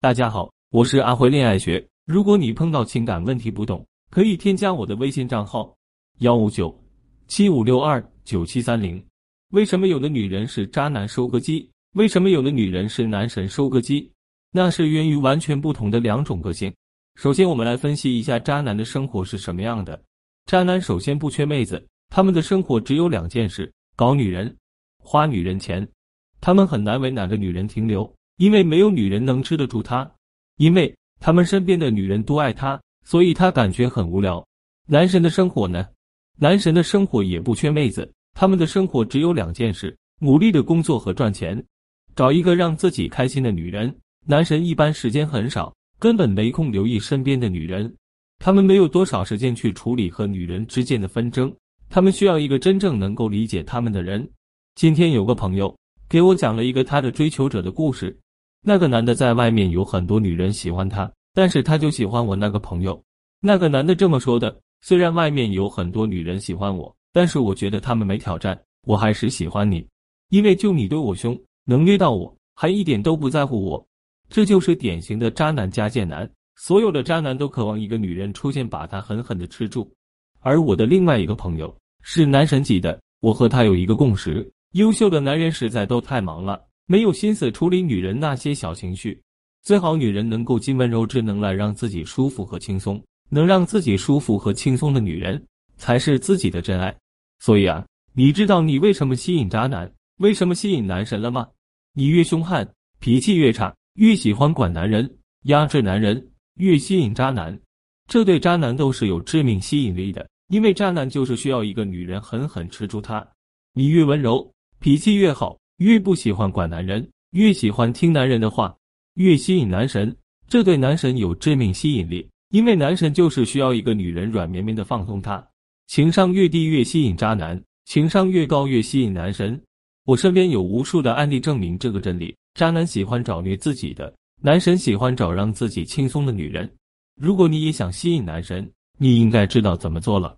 大家好，我是阿辉恋爱学。如果你碰到情感问题不懂，可以添加我的微信账号 159-7562-9730。为什么有的女人是渣男收割机？为什么有的女人是男神收割机？那是源于完全不同的两种个性。首先我们来分析一下渣男的生活是什么样的。渣男首先不缺妹子，他们的生活只有两件事：搞女人，花女人钱。他们很难为哪个女人停留。因为没有女人能吃得住他，因为他们身边的女人都爱他，所以他感觉很无聊。男神的生活呢？男神的生活也不缺妹子，他们的生活只有两件事：努力的工作和赚钱，找一个让自己开心的女人。男神一般时间很少，根本没空留意身边的女人，他们没有多少时间去处理和女人之间的纷争，他们需要一个真正能够理解他们的人。今天有个朋友给我讲了一个他的追求者的故事。那个男的在外面有很多女人喜欢他，但是他就喜欢我那个朋友。那个男的这么说的：虽然外面有很多女人喜欢我，但是我觉得他们没挑战，我还是喜欢你，因为就你对我凶，能约到我，还一点都不在乎我。这就是典型的渣男加贱男。所有的渣男都渴望一个女人出现把他狠狠地吃住。而我的另外一个朋友是男神级的，我和他有一个共识：优秀的男人实在都太忙了，没有心思处理女人那些小情绪。最好女人能够尽温柔之能来让自己舒服和轻松，能让自己舒服和轻松的女人才是自己的真爱。所以啊，你知道你为什么吸引渣男，为什么吸引男神了吗？你越凶悍，脾气越差，越喜欢管男人，压制男人，越吸引渣男。这对渣男都是有致命吸引力的，因为渣男就是需要一个女人狠狠吃住他。你越温柔，脾气越好，越不喜欢管男人，越喜欢听男人的话，越吸引男神。这对男神有致命吸引力，因为男神就是需要一个女人软绵绵的放松他。情商越低越吸引渣男，情商越高越吸引男神。我身边有无数的案例证明这个真理：渣男喜欢找虐自己的，男神喜欢找让自己轻松的女人。如果你也想吸引男神，你应该知道怎么做了。